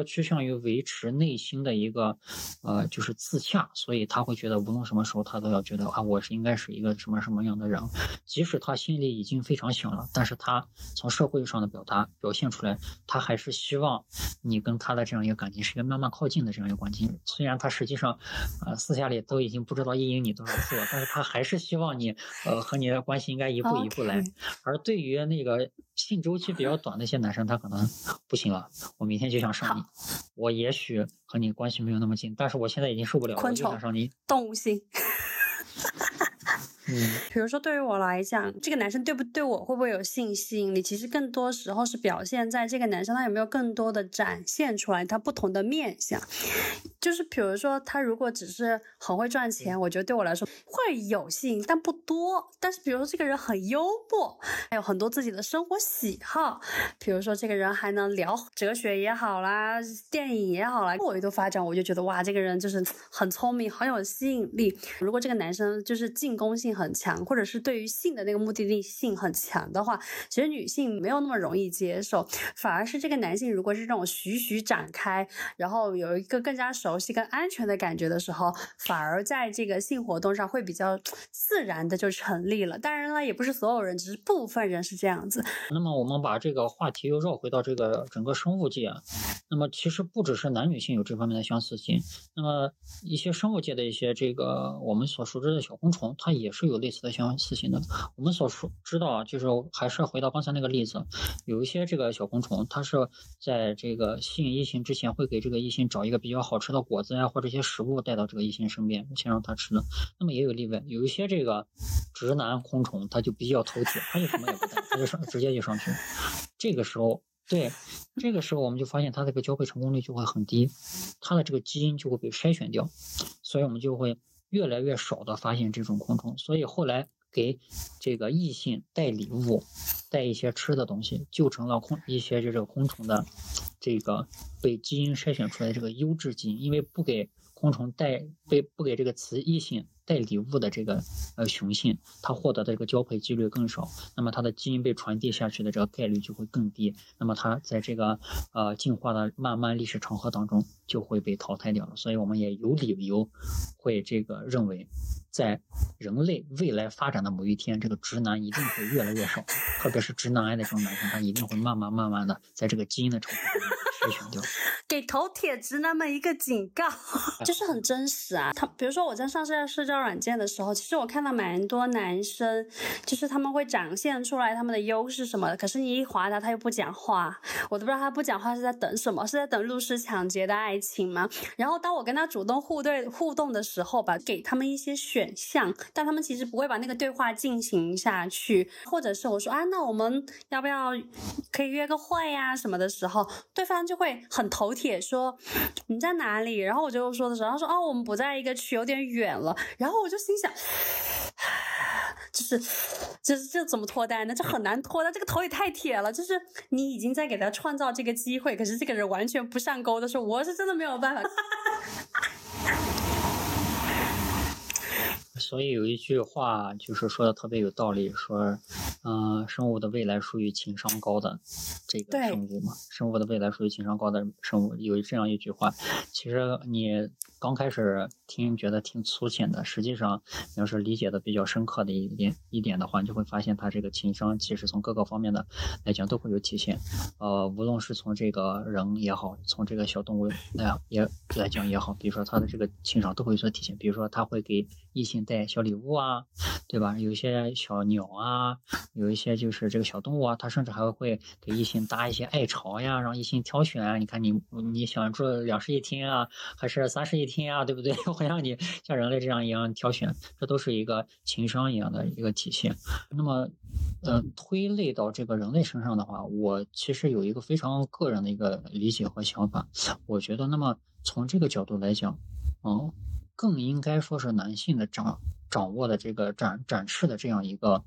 趋向于维持内心的一个就是自洽，所以他会觉得无论什么时候他都要觉得啊，我是应该是一个什么什么样的人，即使他心里已经非常想了，但是他从社会上的表现出来，他还是希望你跟他的这样一个感情是一个慢慢靠近的这样一个关系。虽然他实际上私下里都已经不知道意淫你多少次了，但是他还是希望你和你的关系应该一步一步来。而对于那个性周期比较短的一些男生，他可能不行了，我明天就想上你，我也许和你关系没有那么近，但是我现在已经受不了了，我就想上你。动物性比如说对于我来讲，这个男生对不对我会不会有性吸引力，其实更多时候是表现在这个男生他有没有更多的展现出来他不同的面向。就是比如说他如果只是很会赚钱，我觉得对我来说会有吸引但不多。但是比如说这个人很幽默，还有很多自己的生活喜好，比如说这个人还能聊哲学也好啦，电影也好啦，我一度发展我就觉得哇，这个人就是很聪明，很有吸引力。如果这个男生就是进攻性很强，或者是对于性的那个目的性很强的话，其实女性没有那么容易接受，反而是这个男性如果是这种徐徐展开，然后有一个更加熟悉跟安全的感觉的时候，反而在这个性活动上会比较自然的就成立了。当然了，也不是所有人，只是部分人是这样子。那么我们把这个话题又绕回到这个整个生物界，那么其实不只是男女性有这方面的相似性，那么一些生物界的一些这个我们所熟知的小昆虫，它也是有类似的相似性的。我们所知道啊，就是还是回到刚才那个例子，有一些这个小昆虫，它是在这个吸引异性之前，会给这个异性找一个比较好吃的果子呀，或者一些食物带到这个异性身边，先让他吃的。那么也有例外，有一些这个直男昆虫，它就比较头铁，它就什么也不带，它就直接就上去。这个时候我们就发现它这个交配成功率就会很低，它的这个基因就会被筛选掉，所以我们就会越来越少的发现这种昆虫。所以后来给这个异性带礼物，带一些吃的东西，就成了一些这个昆虫的这个被基因筛选出来的这个优质基因，因为不给昆虫带不给这个雌异性带礼物的这个雄性，它获得的这个交配几率更少，那么它的基因被传递下去的这个概率就会更低，那么它在这个进化的漫漫历史长河当中就会被淘汰掉了。所以我们也有理由会这个认为，在人类未来发展的某一天，这个直男一定会越来越少，特别是直男癌的这种男性，他一定会慢慢的在这个基因的成分中筛选掉。给头铁直男们一个警告，就是很真实啊。他比如说我在上社交软件的时候，其实我看到蛮多男生，就是他们会展现出来他们的优势什么的，可是你一划他又不讲话，我都不知道他不讲话是在等什么，是在等入室抢劫的爱情吗？然后当我跟他主动互动的时候吧，给他们一些选项，但他们其实不会把那个对话进行下去，或者是我说啊，那我们要不要可以约个会啊什么的时候，对方就会很头铁说你在哪里，然后我就说的时候他说哦，我们不在一个区，有点远了，然后我就心想就是这怎么脱单呢？这很难脱单，这个头也太铁了，就是你已经在给他创造这个机会，可是这个人完全不上钩的时候，我是真的没有办法。所以有一句话就是说的特别有道理，说生物的未来属于情商高的这个生物嘛，生物的未来属于情商高的生物，有这样一句话。其实你刚开始听觉得挺粗浅的，实际上你要是理解的比较深刻的一点的话，你就会发现它这个情商其实从各个方面的来讲都会有体现，无论是从这个人也好，从这个小动物也来讲也好，比如说它的这个情商都会有所体现，比如说它会给异性带小礼物啊，对吧？有一些小鸟啊，有一些就是这个小动物啊，它甚至还会给异性搭一些爱巢呀，让异性挑选啊。你看你想住2室1厅啊，还是3室1厅啊，对不对？会让你像人类这样一样挑选，这都是一个情商一样的一个体现。那么，推类到这个人类身上的话，我其实有一个非常个人的一个理解和想法。我觉得，那么从这个角度来讲，更应该说是男性的掌握的这个展示的这样一个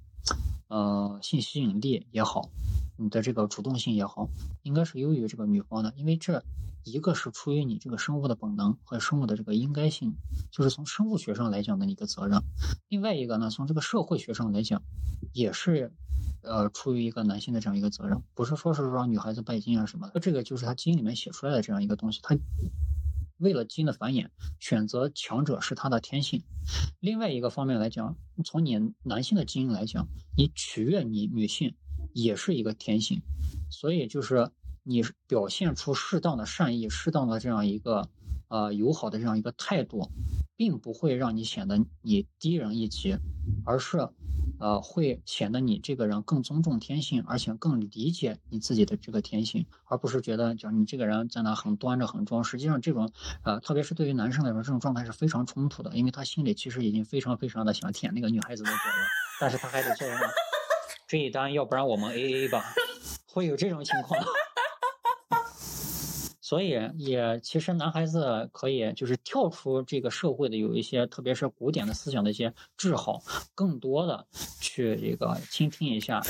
性吸引力也好，你的这个主动性也好，应该是优于这个女方的，因为这一个是出于你这个生物的本能和生物的这个应该性，就是从生物学上来讲的一个责任；另外一个呢，从这个社会学上来讲，也是出于一个男性的这样一个责任，不是说是让女孩子拜金啊什么的，这个就是他基因里面写出来的这样一个东西，他为了基因的繁衍，选择强者是他的天性。另外一个方面来讲，从你男性的基因来讲，你取悦你女性也是一个天性，所以就是你表现出适当的善意，适当的这样一个友好的这样一个态度，并不会让你显得你低人一级，而是会显得你这个人更尊重天性，而且更理解你自己的这个天性，而不是觉得就你这个人在那很端着很装。实际上这种特别是对于男生来说，这种状态是非常冲突的，因为他心里其实已经非常非常的想舔那个女孩子的脚了，但是他还得叫人这一单，要不然我们 AA 吧，会有这种情况。所以也其实男孩子可以就是跳出这个社会的有一些特别是古典的思想的一些制衡，更多的去这个倾听一下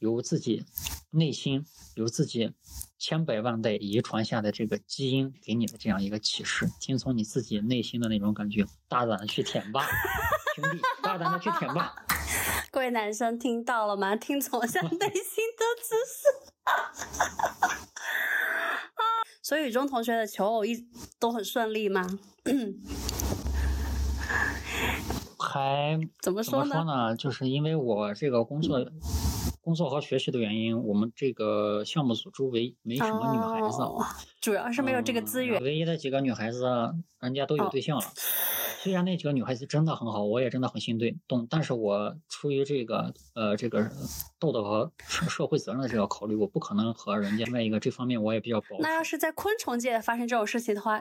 由自己内心由自己千百万代遗传下的这个基因给你的这样一个启示，听从你自己内心的那种感觉，大胆的去舔吧，兄弟，大胆的去舔吧。各位男生听到了吗？听从一下内心的指示。所以雨中同学的求偶都很顺利吗？还怎么说呢？就是因为我这个工作和学习的原因，我们这个项目组周围没什么女孩子，主要是没有这个资源。唯一的几个女孩子，人家都有对象了。虽然那几个女孩子真的很好，我也真的很心动，但是我出于这个这个道德和社会责任的这个考虑，我不可能和人家。另外一个这方面我也比较保守。那要是在昆虫界发生这种事情的话，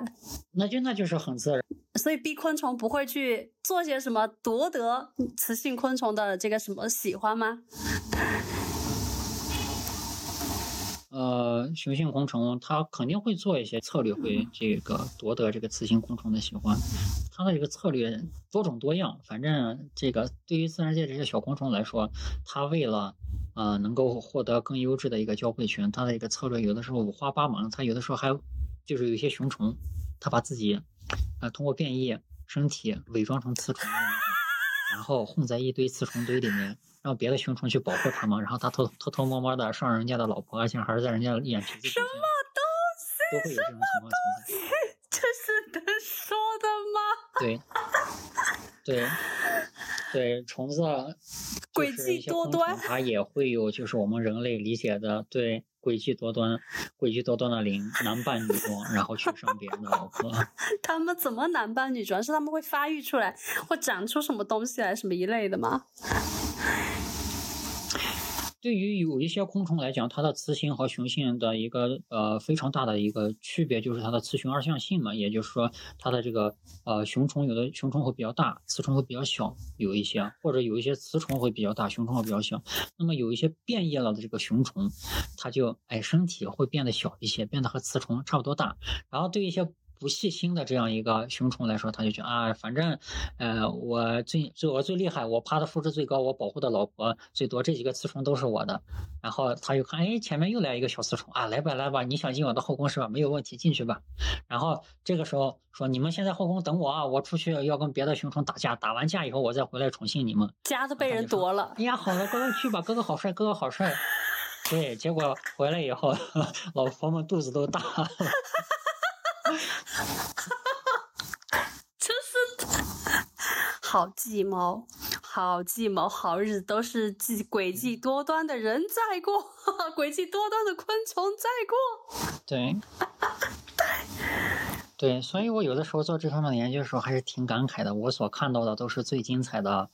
那就是很自然。所以 B 昆虫不会去做些什么夺得雌性昆虫的这个什么喜欢吗？雄性昆虫它肯定会做一些策略，会这个夺得这个雌性昆虫的喜欢。它的这个策略多种多样，反正这个对于自然界这些小昆虫来说，它为了能够获得更优质的一个交配权，它的一个策略有的时候五花八门，它有的时候还就是有一些雄虫，它把自己通过变异身体伪装成刺虫，然后混在一堆刺虫堆里面，让别的雄虫去保护它们，然后它偷偷摸摸的上人家的老婆，而且还是在人家眼皮子底下。什么东西？都会有这种情况存在。这是能说的吗？对，对，对，虫子诡计多端，它也会有，就是我们人类理解的对。诡计多端的灵，男扮女装，然后去上别人的老婆。他们怎么男扮女装？是他们会发育出来，或长出什么东西来，什么一类的吗？对于有一些昆虫来讲，它的雌性和雄性的一个非常大的一个区别，就是它的雌雄二象性嘛，也就是说它的这个雄虫，有的雄虫会比较大，雌虫会比较小，有一些或者有一些雌虫会比较大，雄虫会比较小。那么有一些变异了的这个雄虫，它就身体会变得小一些，变得和雌虫差不多大。然后对一些不细心的这样一个雄虫来说，他就觉得啊，反正我最厉害，我爬的复制最高，我保护的老婆最多，这几个雌虫都是我的。然后他又看，前面又来一个小雌虫啊，来吧，你想进我的后宫是吧？没有问题，进去吧。然后这个时候说，你们先在后宫等我啊，我出去要跟别的雄虫打架，打完架以后我再回来宠幸你们。家都被人夺了。哎呀，好了，哥哥去吧，哥哥好帅。对，结果回来以后，老婆们肚子都大了。好计谋，好日子都是诡计多端的人在过，诡计多端的昆虫在过。对，对，所以我有的时候做这方面的研究的时候，还是挺感慨的。我所看到的都是最精彩的，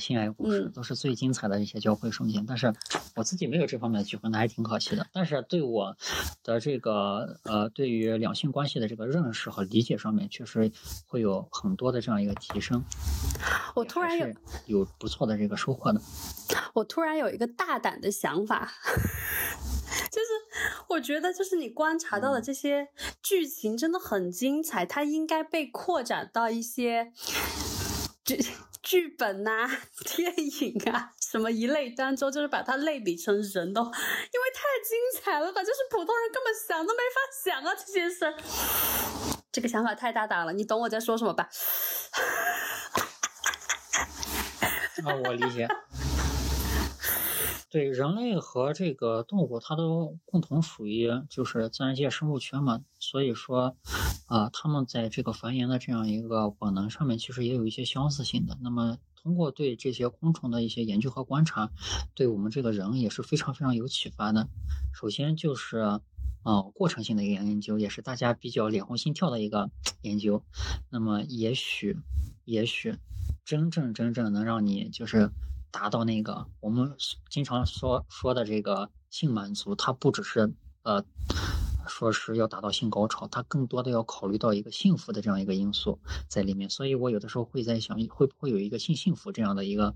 性爱故事，都是最精彩的一些交配瞬间。但是我自己没有这方面的机会，那还挺可惜的。但是对我的这个对于两性关系的这个认识和理解上面，确实会有很多的这样一个提升。我突然有不错的这个收获的。我突然有一个大胆的想法。就是我觉得，就是你观察到的这些剧情真的很精彩，它应该被扩展到一些剧本啊、电影啊什么一类当中，就是把它类比成人都，因为太精彩了吧，就是普通人根本想都没法想啊这些事。这个想法太大胆了，你懂我在说什么吧？啊，我理解。对，人类和这个动物，它都共同属于就是自然界生物圈嘛，所以说，它们在这个繁衍的这样一个本能上面，其实也有一些相似性的。那么，通过对这些昆虫的一些研究和观察，对我们这个人也是非常非常有启发的。首先就是。过程性的一个研究，也是大家比较脸红心跳的一个研究。那么也许真正能让你就是达到那个我们经常说的这个性满足，它不只是说是要达到性高潮，它更多的要考虑到一个幸福的这样一个因素在里面。所以我有的时候会在想，会不会有一个性幸福这样的一个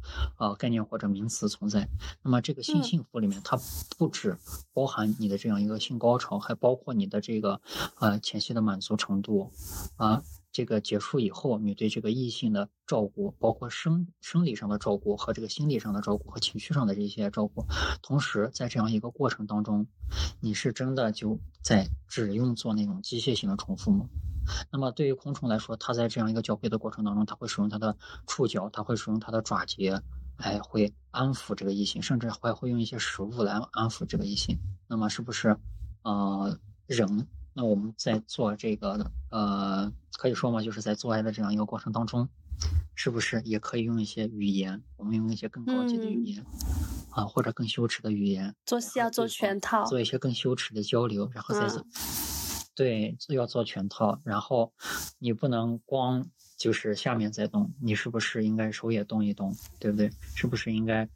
概念或者名词存在。那么这个性幸福里面，它不只包含你的这样一个性高潮，还包括你的这个前期的满足程度啊。这个结束以后，你对这个异性的照顾，包括生理上的照顾和这个心理上的照顾和情绪上的这些照顾，同时在这样一个过程当中，你是真的就在只用做那种机械性的重复吗？那么对于昆虫来说，它在这样一个交配的过程当中，它会使用它的触角，它会使用它的爪节，会安抚这个异性，甚至还会用一些食物来安抚这个异性。那么是不是人？那我们在做这个可以说嘛，就是在做爱的这样一个过程当中，是不是也可以用一些语言，我们用一些更高级的语言啊，或者更羞耻的语言，做戏要做全套，做一些更羞耻的交流，然后再对，要做全套。然后你不能光就是下面在动，你是不是应该手也动一动，对不对？是不是应该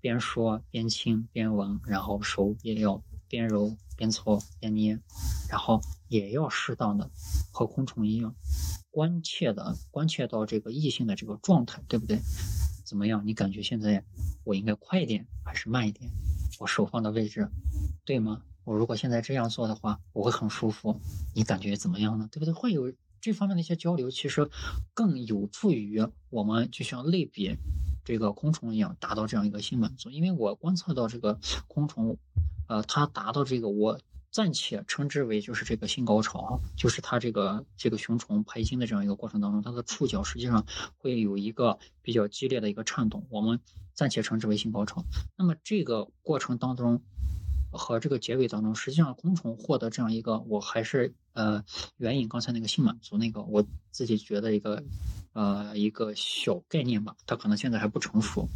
边说边亲边闻，然后手也要边揉边搓边捏，然后也要适当的和昆虫一样关切到这个异性的这个状态，对不对？怎么样，你感觉现在我应该快一点还是慢一点，我手放的位置对吗？我如果现在这样做的话，我会很舒服，你感觉怎么样呢？对不对？会有这方面的一些交流，其实更有助于我们就像类比这个昆虫一样达到这样一个性满足。因为我观测到这个昆虫它达到这个我暂且称之为就是这个性高潮，就是它这个雄虫排精的这样一个过程当中，它的触角实际上会有一个比较激烈的一个颤动，我们暂且称之为性高潮。那么这个过程当中和这个结尾当中，实际上公虫获得这样一个，我还是援引刚才那个性满足那个，我自己觉得一个小概念吧，它可能现在还不成熟。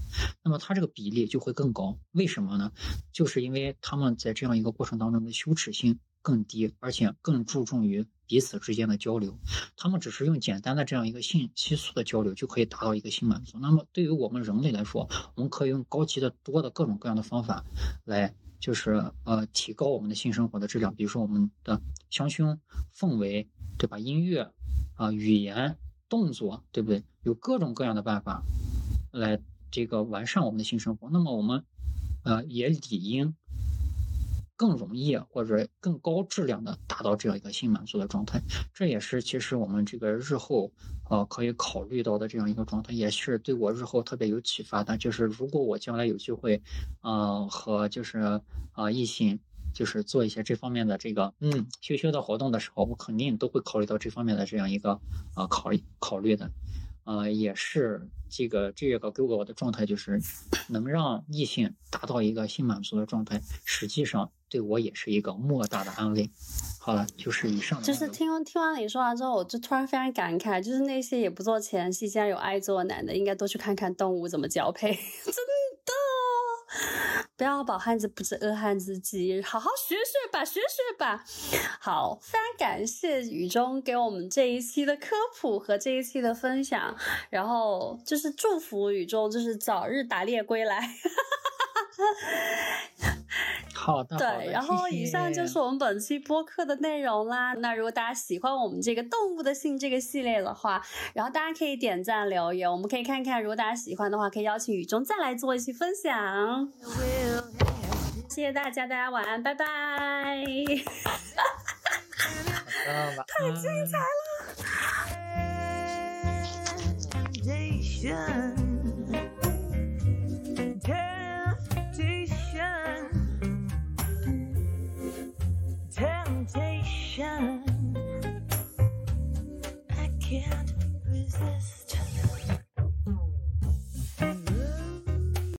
那么它这个比例就会更高，为什么呢？就是因为他们在这样一个过程当中的羞耻心更低，而且更注重于彼此之间的交流。他们只是用简单的这样一个性激素的交流就可以达到一个性满足。那么对于我们人类来说，我们可以用高级的多的各种各样的方法来就是提高我们的性生活的质量，比如说我们的香薰、氛围，对吧？音乐语言、动作，对不对？有各种各样的办法来这个完善我们的性生活。那么我们也理应更容易或者更高质量的达到这样一个性满足的状态。这也是其实我们这个日后可以考虑到的这样一个状态，也是对我日后特别有启发的。就是如果我将来有机会和就是异性就是做一些这方面的这个羞羞的活动的时候，我肯定都会考虑到这方面的这样一个考虑的。也是这个给我的状态，就是能让异性达到一个性满足的状态，实际上对我也是一个莫大的安慰。好了，就是以上的。就是听完你说完之后，我就突然非常感慨，就是那些也不做前戏，既然有爱做男的，应该多去看看动物怎么交配，真的，不要饱汉子不知饿汉子饥，好好学学吧，学学吧。好，非常感谢雨中给我们这一期的科普和这一期的分享，然后就是祝福雨中就是早日打猎归来。好的对，然后以上就是我们本期播客的内容啦。那如果大家喜欢我们这个动物的性这个系列的话，然后大家可以点赞留言，我们可以看看如果大家喜欢的话，可以邀请雨中再来做一期分享。谢谢大家，大家晚安，拜拜。太精彩了。I can't resist.